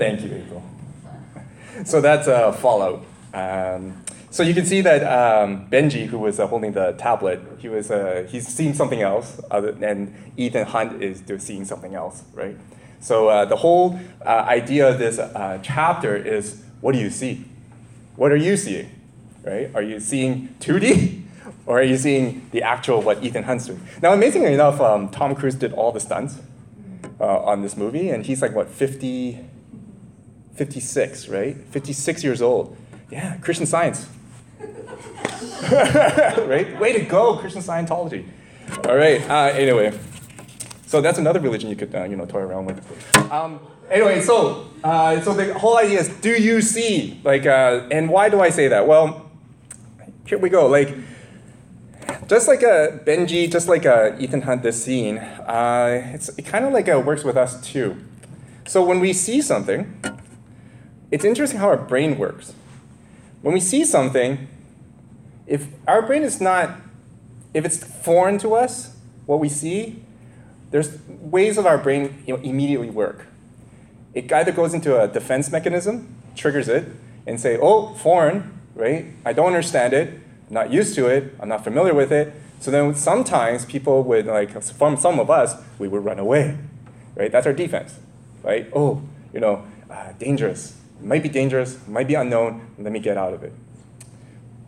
Thank you, April. So that's Fallout. So you can see that Benji, who was holding the tablet, he's seeing something else, and Ethan Hunt is seeing something else, right? So the whole idea of this chapter is, what do you see? What are you seeing, right? Are you seeing 2D, or are you seeing the actual what Ethan Hunt's doing? Now, amazingly enough, Tom Cruise did all the stunts on this movie, and he's like, what, 56, right? 56 years old. Yeah, Christian Science. Right? Way to go, Christian Scientology. All right. Anyway, so that's another religion you could toy around with. Anyway, so the whole idea is, do you see? Like, and why do I say that? Well, here we go. Like, just like Benji, just like Ethan Hunt, this scene, it kind of like works with us too. So when we see something, it's interesting how our brain works. When we see something, if our brain is not, if it's foreign to us, what we see, there's ways of our brain immediately work. It either goes into a defense mechanism, triggers it, and say, oh, foreign, right? I don't understand it, I'm not used to it, I'm not familiar with it. So then sometimes people would, like, from some of us, we would run away, right? That's our defense, right? Oh, dangerous. It might be dangerous, it might be unknown, let me get out of it.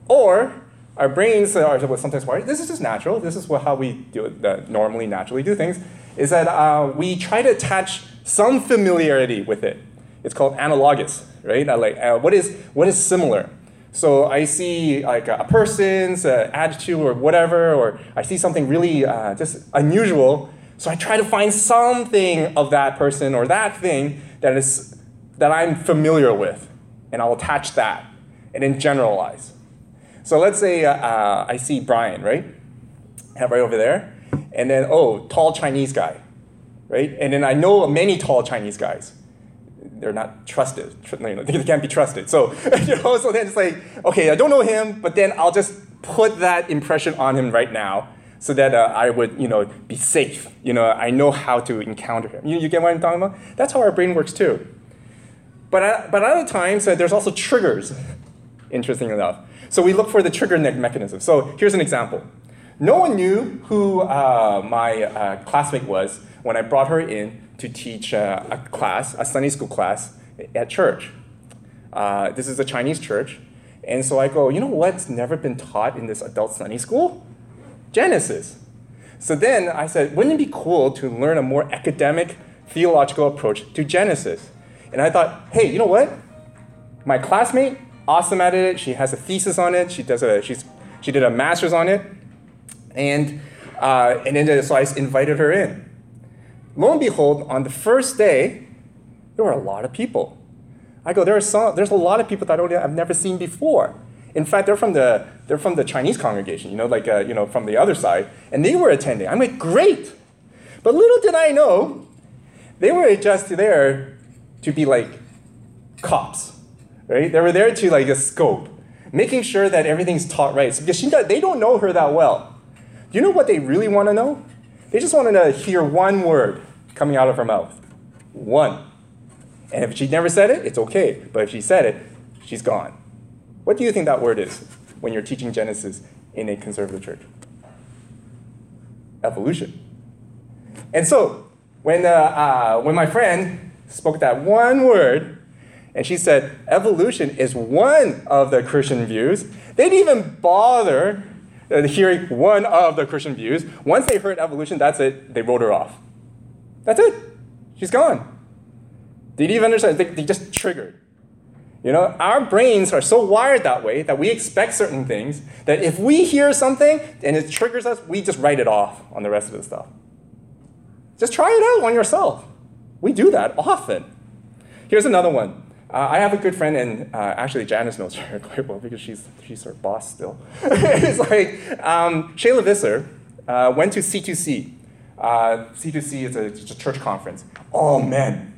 Or our brains are sometimes wired, this is just natural, this is how we do it, naturally do things, is that we try to attach some familiarity with it. It's called analogous, right? Like, what is similar? So I see like a person's attitude or whatever, or I see something really just unusual, so I try to find something of that person or that thing that I'm familiar with, and I'll attach that, and then generalize. So let's say I see Brian, right? Right over there, and then, oh, tall Chinese guy, right? And then I know many tall Chinese guys. They're not trusted, they can't be trusted. So, so then it's like, okay, I don't know him, but then I'll just put that impression on him right now, so that I would, be safe. I know how to encounter him. You get what I'm talking about? That's how our brain works too. But other times, there's also triggers, interesting enough. So we look for the trigger mechanism. So here's an example. No one knew who my classmate was when I brought her in to teach a Sunday school class at church. This is a Chinese church. And so I go, you know what's never been taught in this adult Sunday school? Genesis. So then I said, wouldn't it be cool to learn a more academic, theological approach to Genesis? And I thought, hey, you know what? My classmate, awesome at it. She has a thesis on it. She did a master's on it. And then so I invited her in. Lo and behold, on the first day, there were a lot of people. I go, there's a lot of people that I've never seen before. In fact, they're from the Chinese congregation, from the other side, and they were attending. I'm like, great. But little did I know, they were just there to be like cops, right? They were there to like just scope, making sure that everything's taught right. So because they don't know her that well. Do you know what they really want to know? They just wanted to hear one word coming out of her mouth. One. And if she never said it, it's okay. But if she said it, she's gone. What do you think that word is when you're teaching Genesis in a conservative church? Evolution. And so when my friend spoke that one word, and she said, evolution is one of the Christian views. They didn't even bother hearing one of the Christian views. Once they heard evolution, that's it. They wrote her off. That's it. She's gone. They didn't even understand. They just triggered. Our brains are so wired that way that we expect certain things that if we hear something and it triggers us, we just write it off on the rest of the stuff. Just try it out on yourself. We do that often. Here's another one. I have a good friend, and actually Janice knows her quite well because she's her boss still. It's like Shayla Visser went to C2C. C2C is a church conference. All men,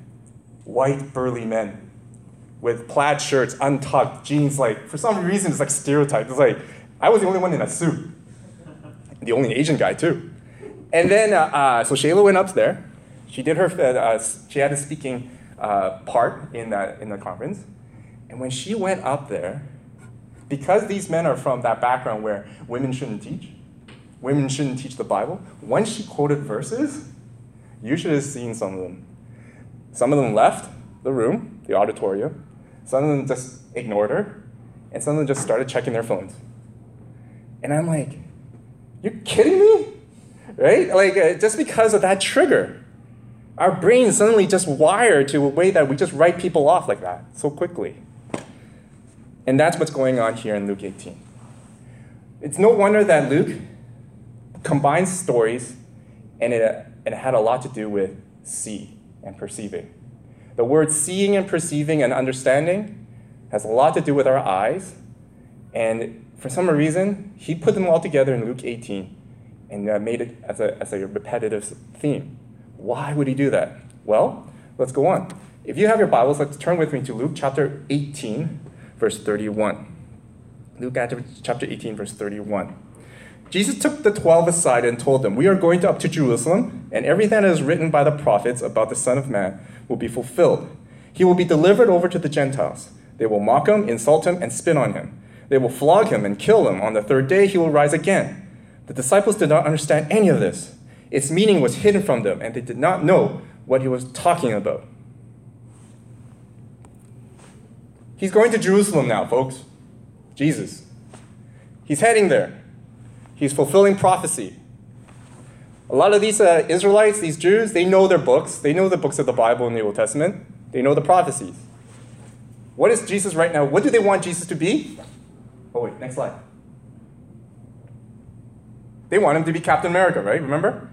white burly men, with plaid shirts, untucked jeans. Like for some reason, it's like stereotyped. It's like I was the only one in a suit, the only Asian guy too. And then so Shayla went up there. She had a speaking part in the conference. And when she went up there, because these men are from that background where women shouldn't teach the Bible, when she quoted verses, you should have seen some of them. Some of them left the room, the auditorium. Some of them just ignored her. And some of them just started checking their phones. And I'm like, you're kidding me? Right? Like, just because of that trigger, our brains suddenly just wire to a way that we just write people off like that so quickly. And that's what's going on here in Luke 18. It's no wonder that Luke combines stories, and it had a lot to do with see and perceiving. The word seeing and perceiving and understanding has a lot to do with our eyes. And for some reason, he put them all together in Luke 18 and made it as a repetitive theme. Why would he do that? Well, let's go on. If you have your Bibles, let's turn with me to Luke chapter 18, verse 31. Luke chapter 18, verse 31. Jesus took the 12 aside and told them, "We are going up to Jerusalem, and everything that is written by the prophets about the Son of Man will be fulfilled. He will be delivered over to the Gentiles. They will mock him, insult him, and spit on him. They will flog him and kill him. On the third day, he will rise again." The disciples did not understand any of this. Its meaning was hidden from them, and they did not know what he was talking about. He's going to Jerusalem now, folks. Jesus. He's heading there. He's fulfilling prophecy. A lot of these Israelites, these Jews, they know their books. They know the books of the Bible and the Old Testament. They know the prophecies. What is Jesus right now? What do they want Jesus to be? Oh, wait, next slide. They want him to be Captain America, right? Remember?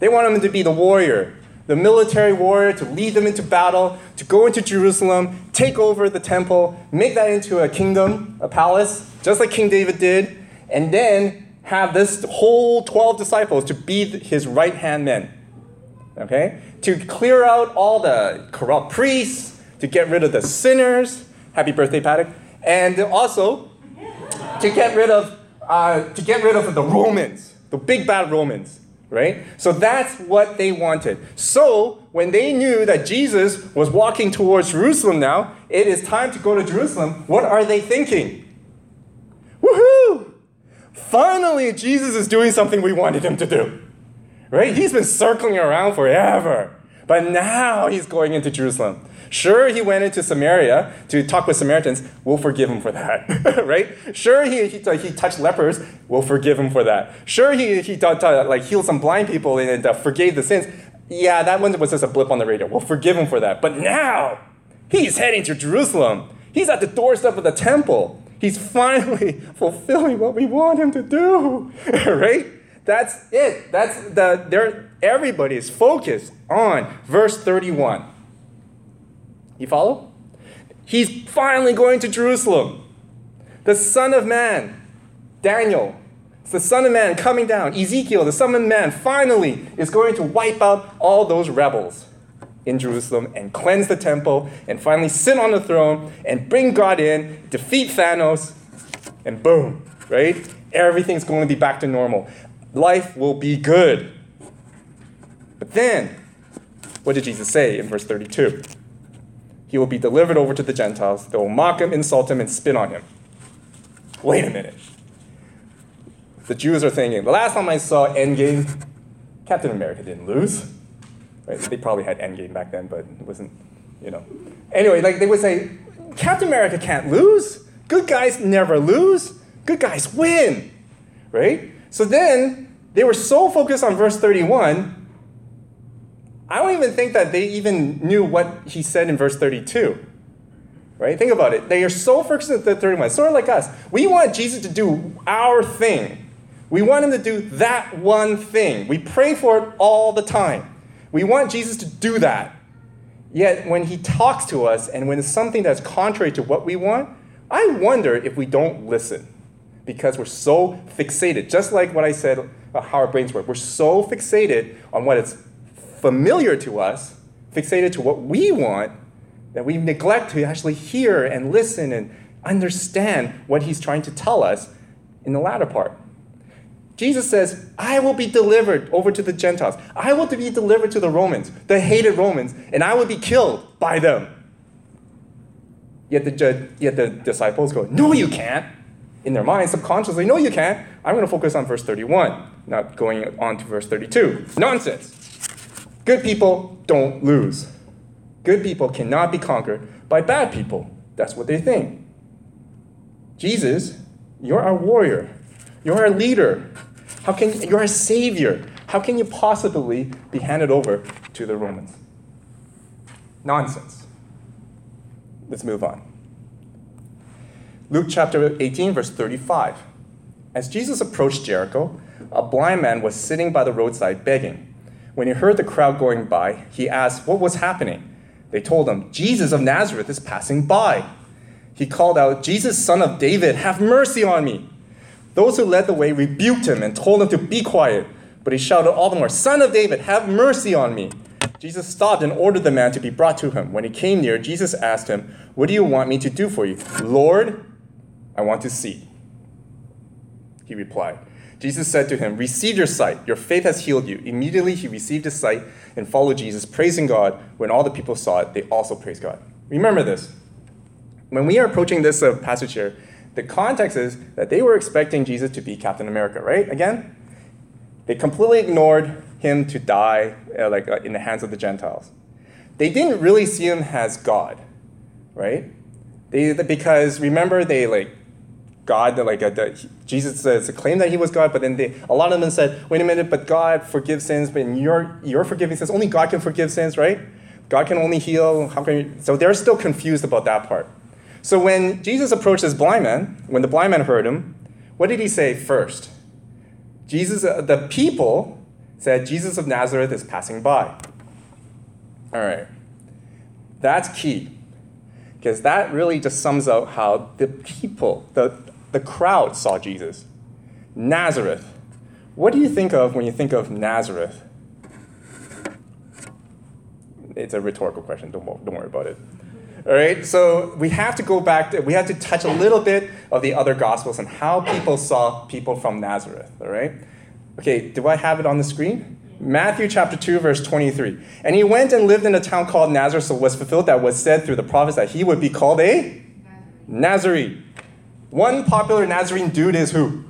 They want him to be the warrior, the military warrior, to lead them into battle, to go into Jerusalem, take over the temple, make that into a kingdom, a palace, just like King David did. And then have this whole 12 disciples to be his right-hand men, okay? To clear out all the corrupt priests, to get rid of the sinners. Happy birthday, Paddock. And also to get rid of the Romans, the big bad Romans, right? So that's what they wanted. So when they knew that Jesus was walking towards Jerusalem now, it is time to go to Jerusalem, what are they thinking? Woohoo! Finally, Jesus is doing something we wanted him to do, right? He's been circling around forever, but now he's going into Jerusalem. Sure, he went into Samaria to talk with Samaritans. We'll forgive him for that, right? Sure, he touched lepers. We'll forgive him for that. Sure, he healed some blind people and forgave the sins. Yeah, that one was just a blip on the radar. We'll forgive him for that. But now he's heading to Jerusalem. He's at the doorstep of the temple. He's finally fulfilling what we want him to do, right? That's it. Everybody is focused on verse 31. You follow? He's finally going to Jerusalem. The Son of Man, Daniel, it's the Son of Man coming down. Ezekiel, the Son of Man, finally is going to wipe out all those rebels in Jerusalem and cleanse the temple and finally sit on the throne and bring God in, defeat Thanos, and boom, right? Everything's going to be back to normal. Life will be good. But then, what did Jesus say in verse 32? He will be delivered over to the Gentiles. They will mock him, insult him, and spit on him. Wait a minute. The Jews are thinking, the last time I saw Endgame, Captain America didn't lose. Right? They probably had Endgame back then, but it wasn't, Anyway, they would say, Captain America can't lose. Good guys never lose. Good guys win, right? So then they were so focused on verse 31, I don't even think that they even knew what he said in verse 32, right? Think about it. They are so focused on the 31, sort of like us. We want Jesus to do our thing. We want him to do that one thing. We pray for it all the time. We want Jesus to do that. Yet when he talks to us and when it's something that's contrary to what we want, I wonder if we don't listen because we're so fixated. Just like what I said about how our brains work. We're so fixated on what is familiar to us, fixated to what we want, that we neglect to actually hear and listen and understand what he's trying to tell us in the latter part. Jesus says, I will be delivered over to the Gentiles. I will be delivered to the Romans, the hated Romans, and I will be killed by them. Yet the disciples go, no, you can't. In their minds, subconsciously, no, you can't. I'm going to focus on verse 31, not going on to verse 32. Nonsense. Good people don't lose. Good people cannot be conquered by bad people. That's what they think. Jesus, you're our warrior. You're our leader. You're our savior. How can you possibly be handed over to the Romans? Nonsense. Let's move on. Luke chapter 18, verse 35. As Jesus approached Jericho, a blind man was sitting by the roadside begging. When he heard the crowd going by, he asked what was happening. They told him, Jesus of Nazareth is passing by. He called out, Jesus, son of David, have mercy on me. Those who led the way rebuked him and told him to be quiet. But he shouted all the more, Son of David, have mercy on me. Jesus stopped and ordered the man to be brought to him. When he came near, Jesus asked him, What do you want me to do for you? Lord, I want to see. He replied. Jesus said to him, Receive your sight. Your faith has healed you. Immediately he received his sight and followed Jesus, praising God. When all the people saw it, they also praised God. Remember this. When we are approaching this passage here, the context is that they were expecting Jesus to be Captain America, right? Again, they completely ignored him to die in the hands of the Gentiles. They didn't really see him as God, right? Because remember, Jesus says, claimed that he was God, but then a lot of them said, wait a minute, but God forgives sins, but you're forgiving sins. Only God can forgive sins, right? God can only heal. So they're still confused about that part. So when Jesus approached this blind man, when the blind man heard him, what did he say first? The people said, Jesus of Nazareth is passing by. All right. That's key. Because that really just sums up how the people, the crowd saw Jesus. Nazareth. What do you think of when you think of Nazareth? It's a rhetorical question. Don't worry about it. All right, so we have to go back. We have to touch a little bit of the other Gospels and how people saw people from Nazareth, all right? Okay, do I have it on the screen? Matthew chapter 2, verse 23. And he went and lived in a town called Nazareth, so it was fulfilled that was said through the prophets that he would be called a Nazarene. One popular Nazarene dude is who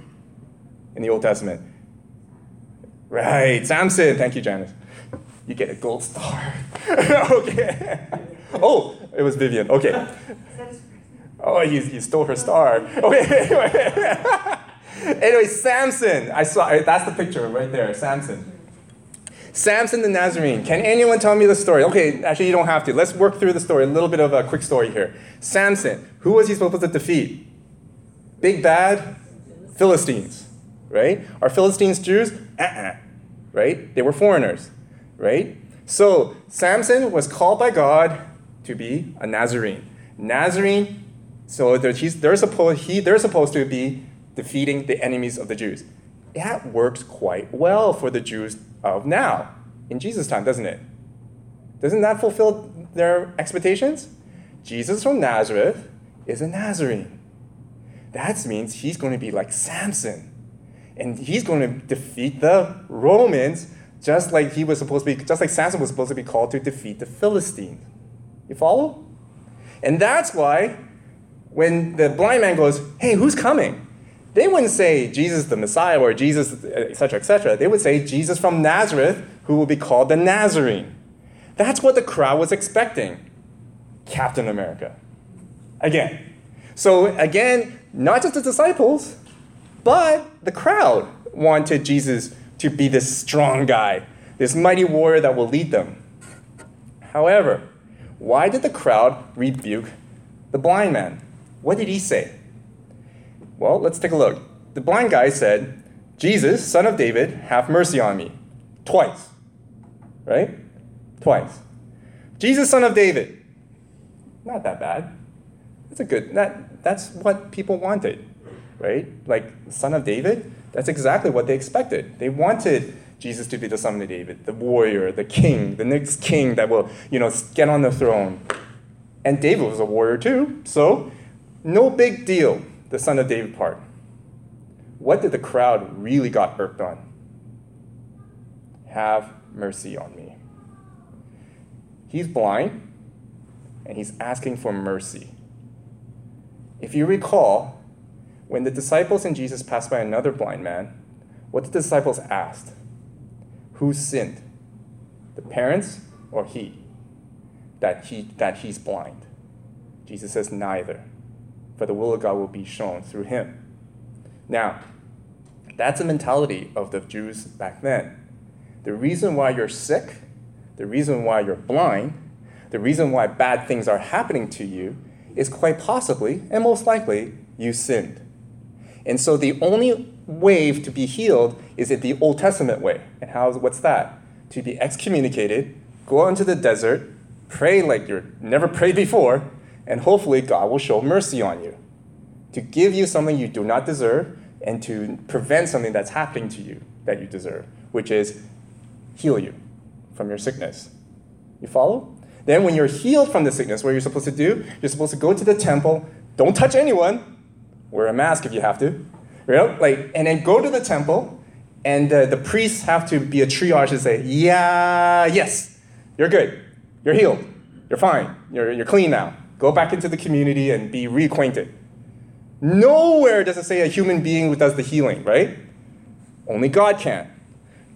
in the Old Testament? Right, Samson. Thank you, Janice. You get a gold star. Okay. Oh, it was Vivian. Okay. Oh, you stole her star. Okay. Anyway, Samson. That's the picture right there. Samson. Samson the Nazarene. Can anyone tell me the story? Okay, actually, you don't have to. Let's work through the story. A little bit of a quick story here. Samson. Who was he supposed to defeat? Big bad Philistines, right? Are Philistines Jews? Right? They were foreigners, right? So Samson was called by God to be a Nazarene. Nazarene, so they're supposed to be defeating the enemies of the Jews. That works quite well for the Jews of now, in Jesus' time, doesn't it? Doesn't that fulfill their expectations? Jesus from Nazareth is a Nazarene. That means he's going to be like Samson. And he's going to defeat the Romans just like Samson was supposed to be called to defeat the Philistines. You follow? And that's why when the blind man goes, hey, who's coming? They wouldn't say Jesus the Messiah or Jesus, etc., etc. They would say Jesus from Nazareth, who will be called the Nazarene. That's what the crowd was expecting. Captain America. Again. So again, not just the disciples, but the crowd wanted Jesus to be this strong guy, this mighty warrior that will lead them. However, why did the crowd rebuke the blind man? What did he say? Well, let's take a look. The blind guy said, Jesus, son of David, have mercy on me. Twice. Right? Twice. Jesus, son of David. Not that bad. That's what people wanted, right? Like, son of David? That's exactly what they expected. They wanted Jesus to be the son of David, the warrior, the king, the next king that will, get on the throne. And David was a warrior too, so no big deal, the son of David part. What did the crowd really got irked on? Have mercy on me. He's blind, and he's asking for mercy. If you recall, when the disciples and Jesus passed by another blind man, what the disciples asked? Who sinned? The parents or he? That he's blind. Jesus says neither, for the will of God will be shown through him. Now, that's the mentality of the Jews back then. The reason why you're sick, the reason why you're blind, the reason why bad things are happening to you is quite possibly, and most likely, you sinned. And so the only way to be healed is in the Old Testament way. And what's that? To be excommunicated, go into the desert, pray like you've never prayed before, and hopefully God will show mercy on you, to give you something you do not deserve and to prevent something that's happening to you that you deserve, which is heal you from your sickness. You follow? Then when you're healed from the sickness, what are you supposed to do? You're supposed to go to the temple, don't touch anyone, wear a mask if you have to, and then go to the temple, and the priests have to be a triage and say, yes, you're good, you're healed, you're fine, you're clean now. Go back into the community and be reacquainted. Nowhere does it say a human being who does the healing, right? Only God can.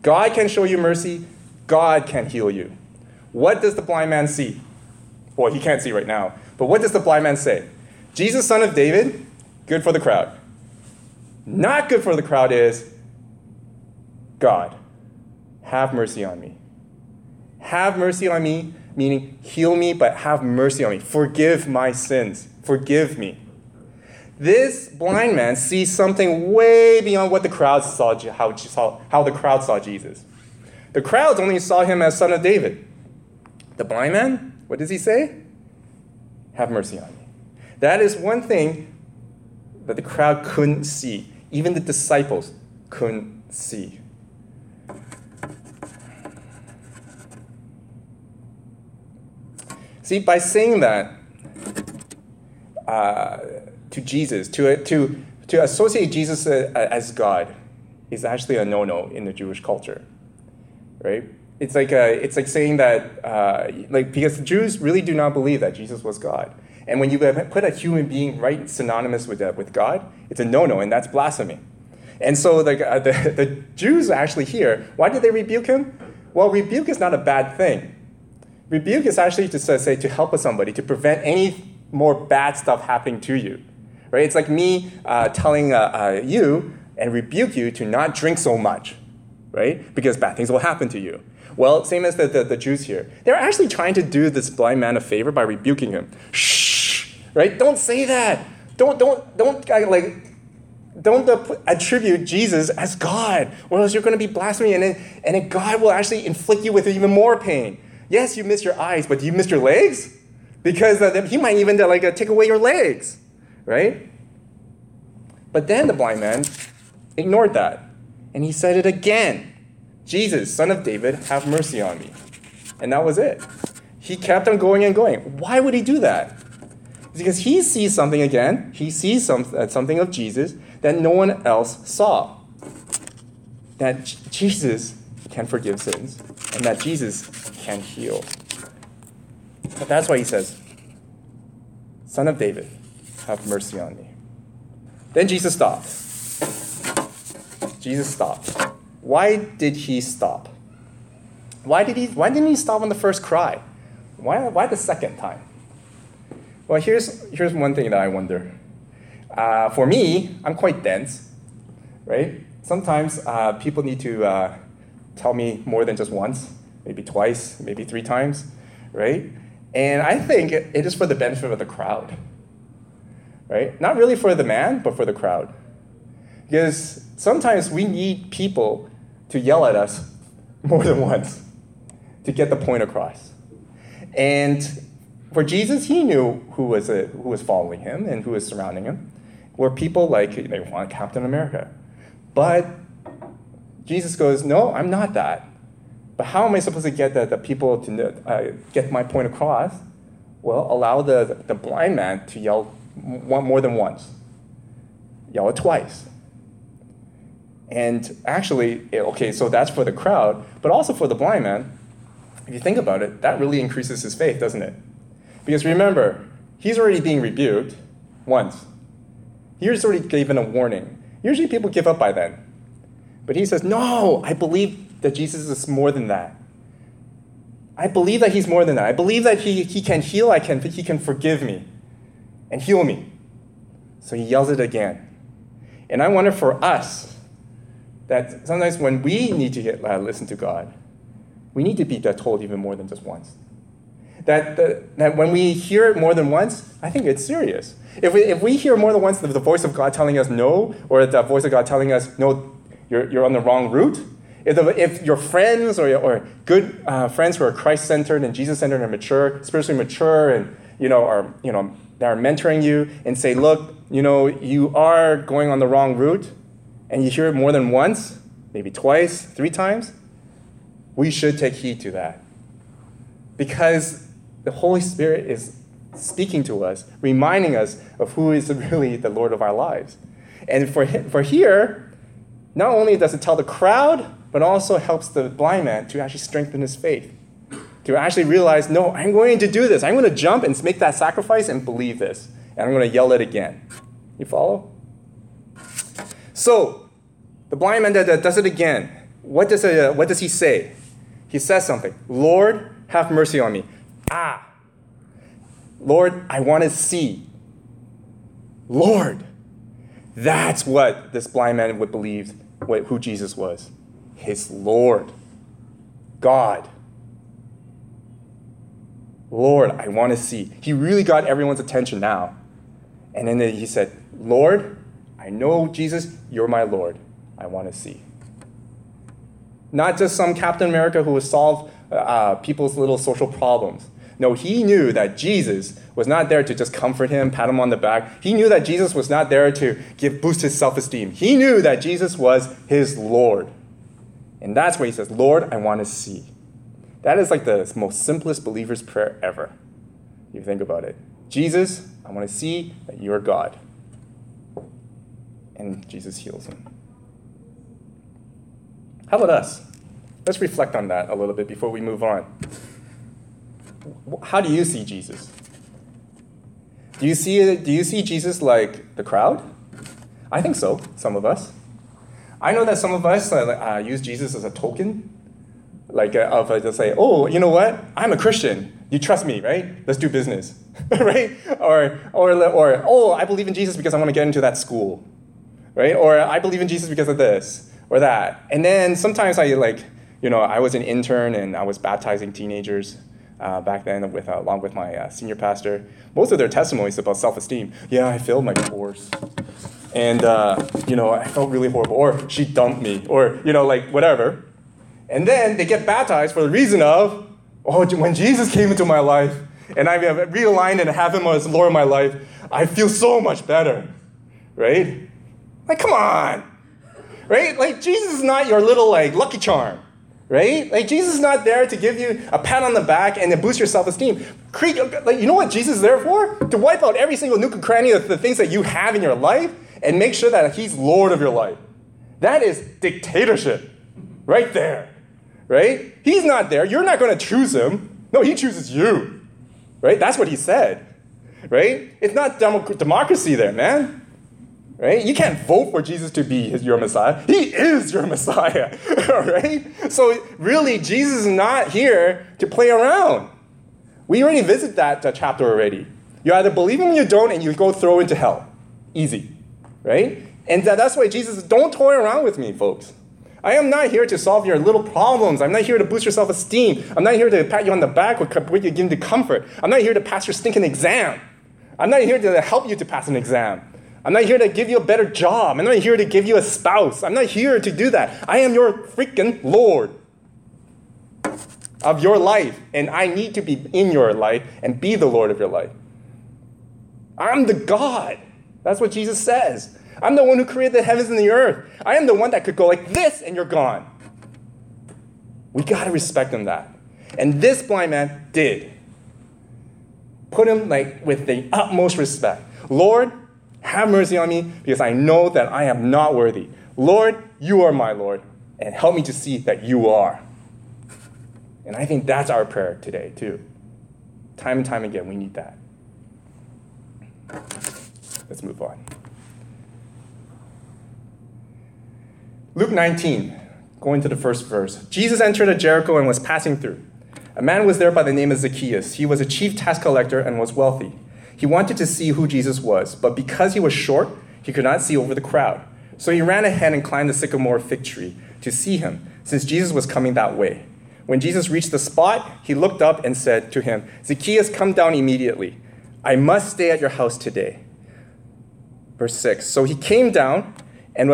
God can show you mercy. God can heal you. What does the blind man see? Well, he can't see right now. But what does the blind man say? Jesus, son of David, good for the crowd. Not good for the crowd is, God, have mercy on me. Have mercy on me, meaning heal me, but have mercy on me. Forgive my sins. Forgive me. This blind man sees something way beyond what the crowd saw, how the crowd saw Jesus. The crowds only saw him as son of David. The blind man, what does he say? Have mercy on me. That is one thing that the crowd couldn't see. Even the disciples couldn't see. See, by saying that to Jesus, to associate Jesus as God, is actually a no-no in the Jewish culture, right? It's like saying that because the Jews really do not believe that Jesus was God, and when you put a human being right synonymous with God, it's a no-no, and that's blasphemy. And so the Jews actually here, why did they rebuke him? Well, rebuke is not a bad thing. Rebuke is actually to say to help with somebody to prevent any more bad stuff happening to you, right? It's like me telling you and rebuke you to not drink so much, right? Because bad things will happen to you. Well, same as the Jews here. They're actually trying to do this blind man a favor by rebuking him. Shh, right? Don't say that. Don't attribute Jesus as God, or else you're going to be blaspheming, and then God will actually inflict you with even more pain. Yes, you miss your eyes, but do you miss your legs? Because he might even take away your legs, right? But then the blind man ignored that, and he said it again. Jesus, son of David, have mercy on me. And that was it. He kept on going and going. Why would he do that? It's because he sees something again. He sees something of Jesus that no one else saw. That Jesus can forgive sins, and that Jesus can heal. But that's why he says, Son of David, have mercy on me. Then Jesus stopped. Jesus stopped. Why did he stop? Why didn't he stop on the first cry? Why the second time? Well, here's one thing that I wonder. For me, I'm quite dense, right? Sometimes people need to tell me more than just once, maybe twice, maybe three times, right? And I think it is for the benefit of the crowd, right? Not really for the man, but for the crowd. Because sometimes we need people to yell at us more than once to get the point across. And for Jesus, he knew who was following him and who was surrounding him. Were people like, they want Captain America. But Jesus goes, no, I'm not that. But how am I supposed to get the people to get my point across? Well, allow the blind man to yell more than once. Yell it twice. And actually, okay, so that's for the crowd, but also for the blind man, if you think about it, that really increases his faith, doesn't it? Because remember, he's already being rebuked once. He's already given a warning. Usually people give up by then. But he says, no, I believe that Jesus is more than that. I believe that he's more than that. I believe that he can heal, he can forgive me and heal me. So he yells it again. And I wonder for us, that sometimes when we need to listen to God, we need to be told even more than just once. That when we hear it more than once, I think it's serious. If we hear more than once the voice of God telling us no, or the voice of God telling us, no, you're on the wrong route, if your friends or good friends who are Christ-centered and Jesus-centered and mature, spiritually mature, and are mentoring you and say, look, you are going on the wrong route, and you hear it more than once, maybe twice, three times, we should take heed to that. Because the Holy Spirit is speaking to us, reminding us of who is really the Lord of our lives. And for here, not only does it tell the crowd, but also helps the blind man to actually strengthen his faith, to actually realize, no, I'm going to do this. I'm going to jump and make that sacrifice and believe this. And I'm going to yell it again. You follow? So, the blind man that does it again, what does he say? He says something. Lord, have mercy on me. Lord, I want to see. Lord. That's what this blind man would believe who Jesus was. His Lord. God. Lord, I want to see. He really got everyone's attention now. And then he said, Lord, I know, Jesus, you're my Lord. I want to see. Not just some Captain America who would solve people's little social problems. No, he knew that Jesus was not there to just comfort him, pat him on the back. He knew that Jesus was not there to boost his self-esteem. He knew that Jesus was his Lord. And that's why he says, Lord, I want to see. That is like the most simplest believer's prayer ever. You think about it. Jesus, I want to see that you're God. And Jesus heals him. How about us? Let's reflect on that a little bit before we move on. How do you see Jesus? Do you see Jesus like the crowd? I think so, some of us. I know that some of us use Jesus as a token. They'll say, oh, you know what? I'm a Christian. You trust me, right? Let's do business, right? Or oh, I believe in Jesus because I want to get into that school, right? Or I believe in Jesus because of this or that. And then sometimes I was an intern and I was baptizing teenagers back then along with my senior pastor. Most of their testimonies about self-esteem. Yeah, I failed my course. And, I felt really horrible. Or she dumped me. Or, whatever. And then they get baptized for the reason of, oh, when Jesus came into my life, and I realigned and have him as Lord of my life, I feel so much better, right? Like, come on, right? Like, Jesus is not your little, lucky charm, right? Like, Jesus is not there to give you a pat on the back and to boost your self-esteem. You know what Jesus is there for? To wipe out every single nook and cranny of the things that you have in your life and make sure that he's Lord of your life. That is dictatorship right there. Right? He's not there. You're not going to choose him. No, he chooses you. Right? That's what he said. Right? It's not democracy there, man. Right? You can't vote for Jesus to be your Messiah. He is your Messiah. Right? So really, Jesus is not here to play around. We already visited that chapter already. You either believe him or you don't, and you go throw into hell. Easy. Right? And that's why Jesus, don't toy around with me, folks. I am not here to solve your little problems. I'm not here to boost your self-esteem. I'm not here to pat you on the back or give you comfort. I'm not here to pass your stinking exam. I'm not here to help you to pass an exam. I'm not here to give you a better job. I'm not here to give you a spouse. I'm not here to do that. I am your freaking Lord of your life, and I need to be in your life and be the Lord of your life. I'm the God. That's what Jesus says. I'm the one who created the heavens and the earth. I am the one that could go like this and you're gone. We got to respect him that. And this blind man did. Put him with the utmost respect. Lord, have mercy on me because I know that I am not worthy. Lord, you are my Lord, and help me to see that you are. And I think that's our prayer today, too. Time and time again, we need that. Let's move on. Luke 19, going to the first verse. Jesus entered Jericho and was passing through. A man was there by the name of Zacchaeus. He was a chief tax collector and was wealthy. He wanted to see who Jesus was, but because he was short, he could not see over the crowd. So he ran ahead and climbed the sycamore fig tree to see him, since Jesus was coming that way. When Jesus reached the spot, he looked up and said to him, "Zacchaeus, come down immediately. I must stay at your house today." Verse 6, so he came down and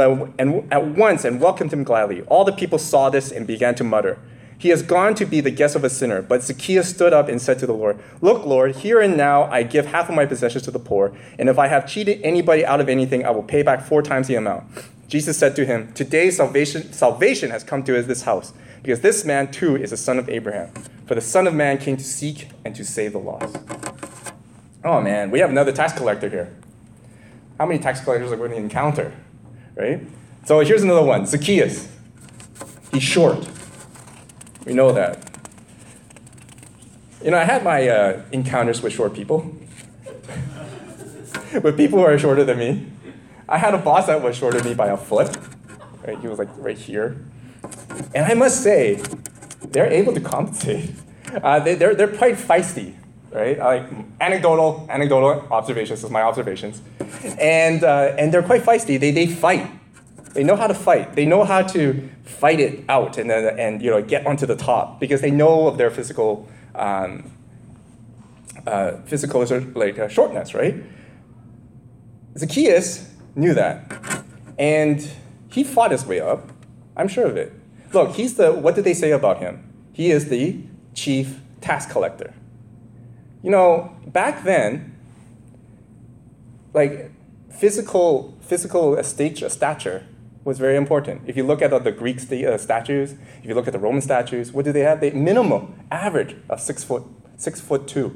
at once and welcomed him gladly. All the people saw this and began to mutter, "He has gone to be the guest of a sinner." But Zacchaeus stood up and said to the Lord, "Look, Lord, here and now I give half of my possessions to the poor, and if I have cheated anybody out of anything, I will pay back 4 times the amount." Jesus said to him, "Today salvation has come to this house, because this man too is a son of Abraham. For the Son of Man came to seek and to save the lost." Oh man, we have another tax collector here. How many tax collectors are we going to encounter, right? So here's another one, Zacchaeus. He's short. We know that. You know, I had my encounters with short people, with people who are shorter than me. I had a boss that was shorter than me by a foot. Right? He was like right here. And I must say, they're able to compensate. They're quite feisty, right? Like anecdotal observations. This is my observations. And they're quite feisty. They fight. They know how to fight. They know how to fight it out and you know, get onto the top because they know of their physical like shortness, right? Zacchaeus knew that, and he fought his way up. I'm sure of it. Look, he's the. What did they say about him? He is the chief tax collector. You know, back then, like physical stature was very important. If you look at the Greek statues, if you look at the Roman statues, what do they have? They minimum average of 6 foot 2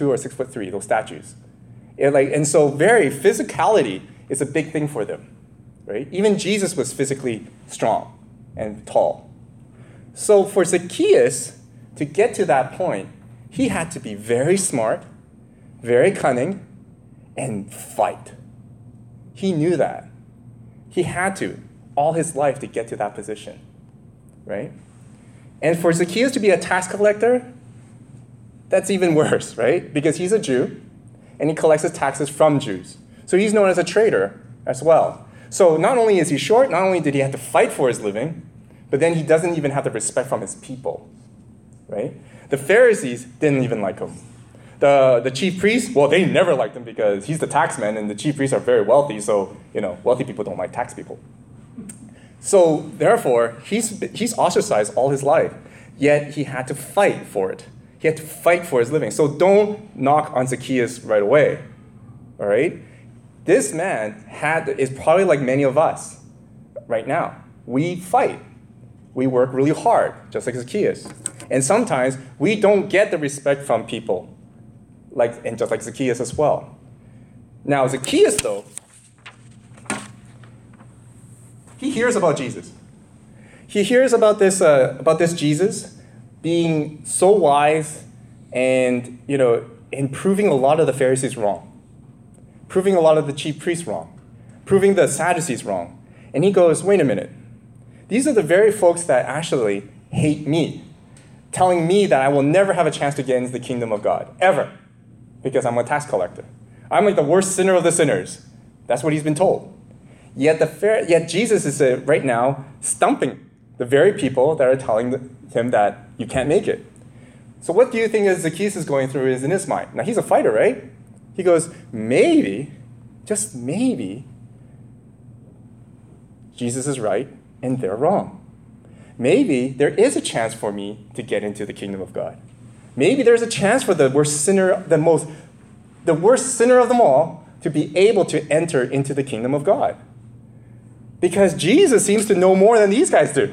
or 6 foot 3. Those statues, and so very physicality is a big thing for them, right? Even Jesus was physically strong and tall. So for Zacchaeus to get to that point, he had to be very smart, very cunning, and fight. He knew that. He had to, all his life, to get to that position, right? And for Zacchaeus to be a tax collector, that's even worse, right? Because he's a Jew, and he collects his taxes from Jews. So he's known as a traitor as well. So not only is he short, not only did he have to fight for his living, but then he doesn't even have the respect from his people, right? The Pharisees didn't even like him. The chief priest, well, they never liked him because he's the tax man, and the chief priests are very wealthy, so, you know, wealthy people don't like tax people. So, therefore, he's ostracized all his life, yet he had to fight for it. He had to fight for his living. So don't knock on Zacchaeus right away, all right? This man is probably like many of us right now. We fight. We work really hard, just like Zacchaeus. And sometimes we don't get the respect from people. And just like Zacchaeus as well. Now, Zacchaeus, though, he hears about Jesus. He hears about this Jesus being so wise and, you know, and proving a lot of the Pharisees wrong, proving a lot of the chief priests wrong, proving the Sadducees wrong. And he goes, wait a minute. These are the very folks that actually hate me, telling me that I will never have a chance to get into the kingdom of God, ever. Because I'm a tax collector. I'm like the worst sinner of the sinners. That's what he's been told. Yet Jesus is right now stumping the very people that are telling him that you can't make it. So what do you think Zacchaeus is going through is in his mind? Now, he's a fighter, right? He goes, maybe, just maybe, Jesus is right and they're wrong. Maybe there is a chance for me to get into the kingdom of God. Maybe there's a chance for the worst sinner of them all to be able to enter into the kingdom of God. Because Jesus seems to know more than these guys do.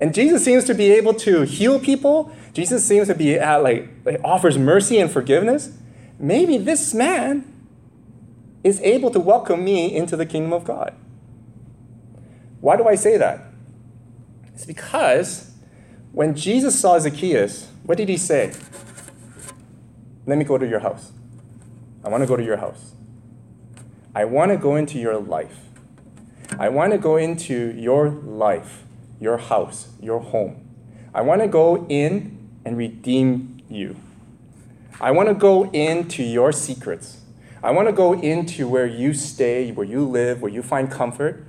And Jesus seems to be able to heal people. Jesus seems to be offers mercy and forgiveness. Maybe this man is able to welcome me into the kingdom of God. Why do I say that? It's because when Jesus saw Zacchaeus, what did he say? Let me go to your house. I want to go to your house. I want to go into your life. I want to go into your life, your house, your home. I want to go in and redeem you. I want to go into your secrets. I want to go into where you stay, where you live, where you find comfort,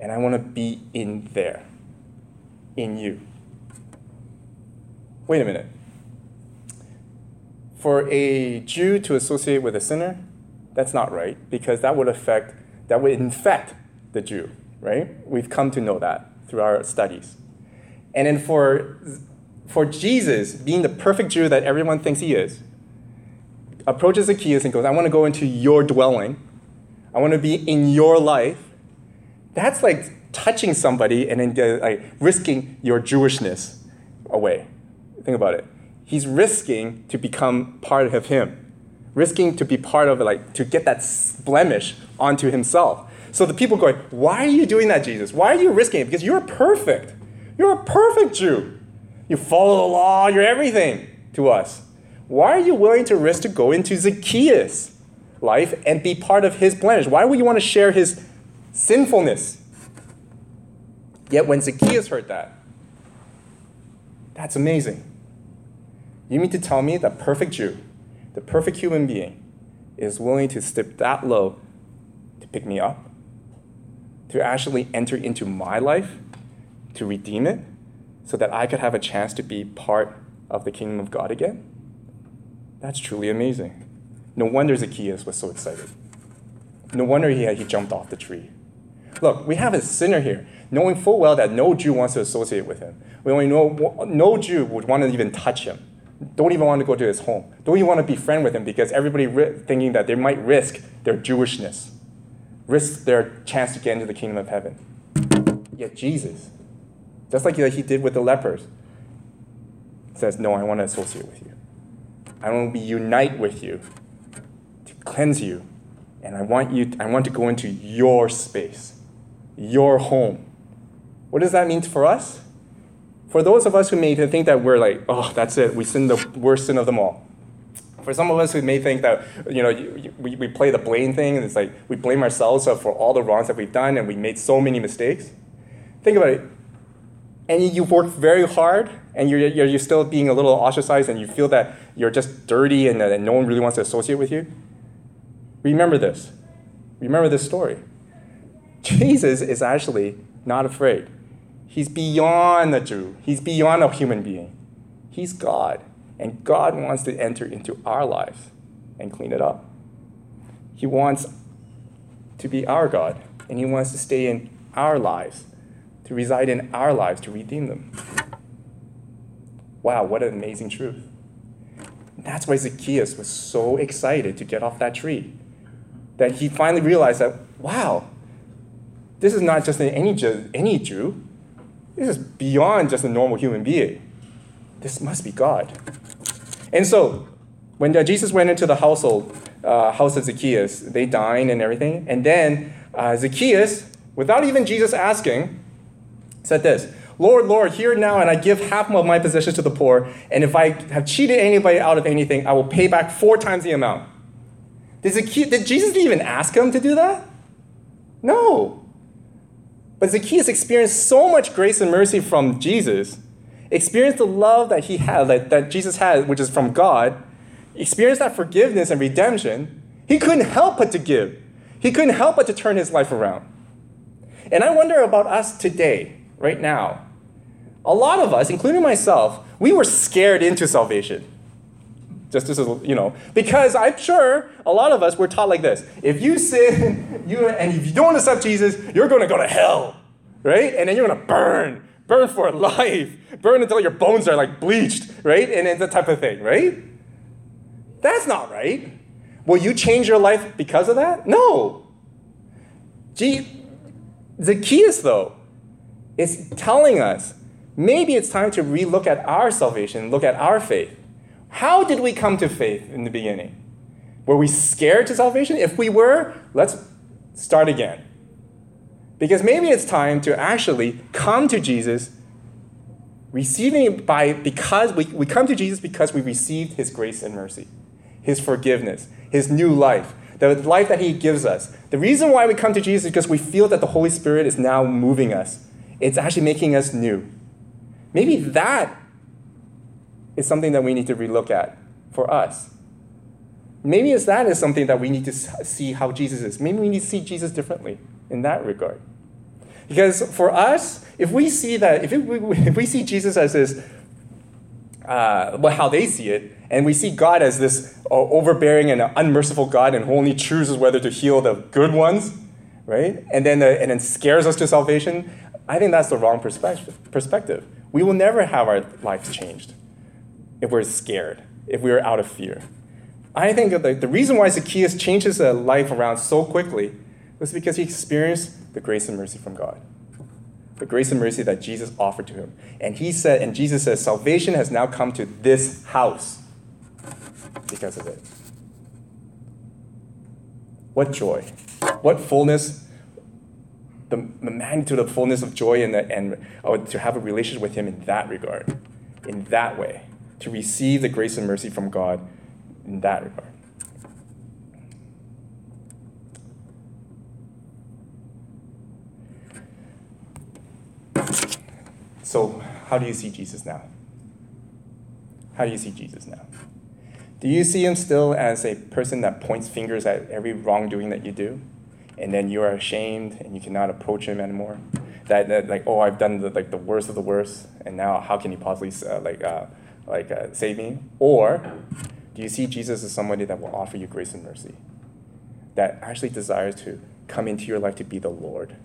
and I want to be in there, in you. Wait a minute. For a Jew to associate with a sinner, that's not right, because that would infect the Jew, right? We've come to know that through our studies. And then for Jesus, being the perfect Jew that everyone thinks he is, approaches Zacchaeus and goes, I want to go into your dwelling. I want to be in your life. That's like touching somebody and then like risking your Jewishness away. Think about it. He's risking to become part of him, risking to be part of, like, to get that blemish onto himself. So the people going, why are you doing that, Jesus? Why are you risking it? Because you're perfect. You're a perfect Jew. You follow the law. You're everything to us. Why are you willing to risk to go into Zacchaeus' life and be part of his blemish? Why would you want to share his sinfulness? Yet when Zacchaeus heard that, that's amazing. You mean to tell me the perfect Jew, the perfect human being, is willing to stoop that low to pick me up, to actually enter into my life, to redeem it, so that I could have a chance to be part of the kingdom of God again? That's truly amazing. No wonder Zacchaeus was so excited. No wonder he jumped off the tree. Look, we have a sinner here, knowing full well that no Jew wants to associate with him. We only know no Jew would want to even touch him. Don't even want to go to his home. Don't even want to be friend with him because everybody thinking that they might risk their Jewishness, risk their chance to get into the kingdom of heaven. Yet Jesus, just like he did with the lepers, says, no, I want to associate with you. I want to unite with you to cleanse you. And I want to go into your space, your home. What does that mean for us? For those of us who may think that we're like, oh, that's it, we sin the worst sin of them all. For some of us who may think that, we play the blame thing, and it's like we blame ourselves for all the wrongs that we've done, and we made so many mistakes. Think about it. And you've worked very hard, and you're still being a little ostracized, and you feel that you're just dirty, and that no one really wants to associate with you. Remember this. Remember this story. Jesus is actually not afraid. He's beyond a Jew. He's beyond a human being. He's God. And God wants to enter into our lives and clean it up. He wants to be our God. And he wants to stay in our lives, to reside in our lives, to redeem them. Wow, what an amazing truth. That's why Zacchaeus was so excited to get off that tree. That he finally realized that, wow, this is not just any Jew. This is beyond just a normal human being. This must be God. And so, when Jesus went into the house of Zacchaeus, they dined and everything. And then Zacchaeus, without even Jesus asking, said this, Lord, Lord, hear now, and I give half of my possessions to the poor. And if I have cheated anybody out of anything, I will pay back 4 times the amount. Did Jesus even ask him to do that? No. But Zacchaeus experienced so much grace and mercy from Jesus, experienced the love that he had, that Jesus had, which is from God, experienced that forgiveness and redemption, he couldn't help but to give. He couldn't help but to turn his life around. And I wonder about us today, right now. A lot of us, including myself, we were scared into salvation. Because I'm sure a lot of us were taught like this. If you sin, and if you don't accept Jesus, you're going to go to hell, right? And then you're going to burn for life, burn until your bones are like bleached, right? And then that type of thing, right? That's not right. Will you change your life because of that? No. Zacchaeus, though, is telling us maybe it's time to relook at our salvation, look at our faith. How did we come to faith in the beginning? Were we scared to salvation? If we were, let's start again. Because maybe it's time to actually come to Jesus, receiving it because we come to Jesus because we received his grace and mercy, his forgiveness, his new life, the life that he gives us. The reason why we come to Jesus is because we feel that the Holy Spirit is now moving us. It's actually making us new. Maybe that is something that we need to relook at for us. Maybe that is something that we need to see how Jesus is. Maybe we need to see Jesus differently in that regard. Because for us, if we see Jesus as this, how they see it, and we see God as this overbearing and unmerciful God and who only chooses whether to heal the good ones, right? And then scares us to salvation, I think that's the wrong perspective. We will never have our lives changed if we're scared, if we're out of fear. I think the reason why Zacchaeus changes his life around so quickly was because he experienced the grace and mercy from God, the grace and mercy that Jesus offered to him. And Jesus says, salvation has now come to this house because of it. What joy, what fullness, the magnitude of fullness of joy and to have a relationship with him in that regard, in that way, to receive the grace and mercy from God in that regard. So how do you see Jesus now? How do you see Jesus now? Do you see him still as a person that points fingers at every wrongdoing that you do? And then you are ashamed and you cannot approach him anymore? That I've done the worst of the worst, and now how can he possibly save me? Or do you see Jesus as somebody that will offer you grace and mercy, that actually desires to come into your life to be the Lord,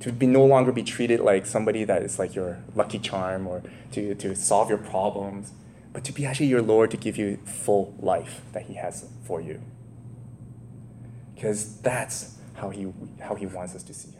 to be no longer be treated like somebody that is like your lucky charm or to solve your problems, but to be actually your Lord, to give you full life that he has for you? Because that's how he wants us to see him.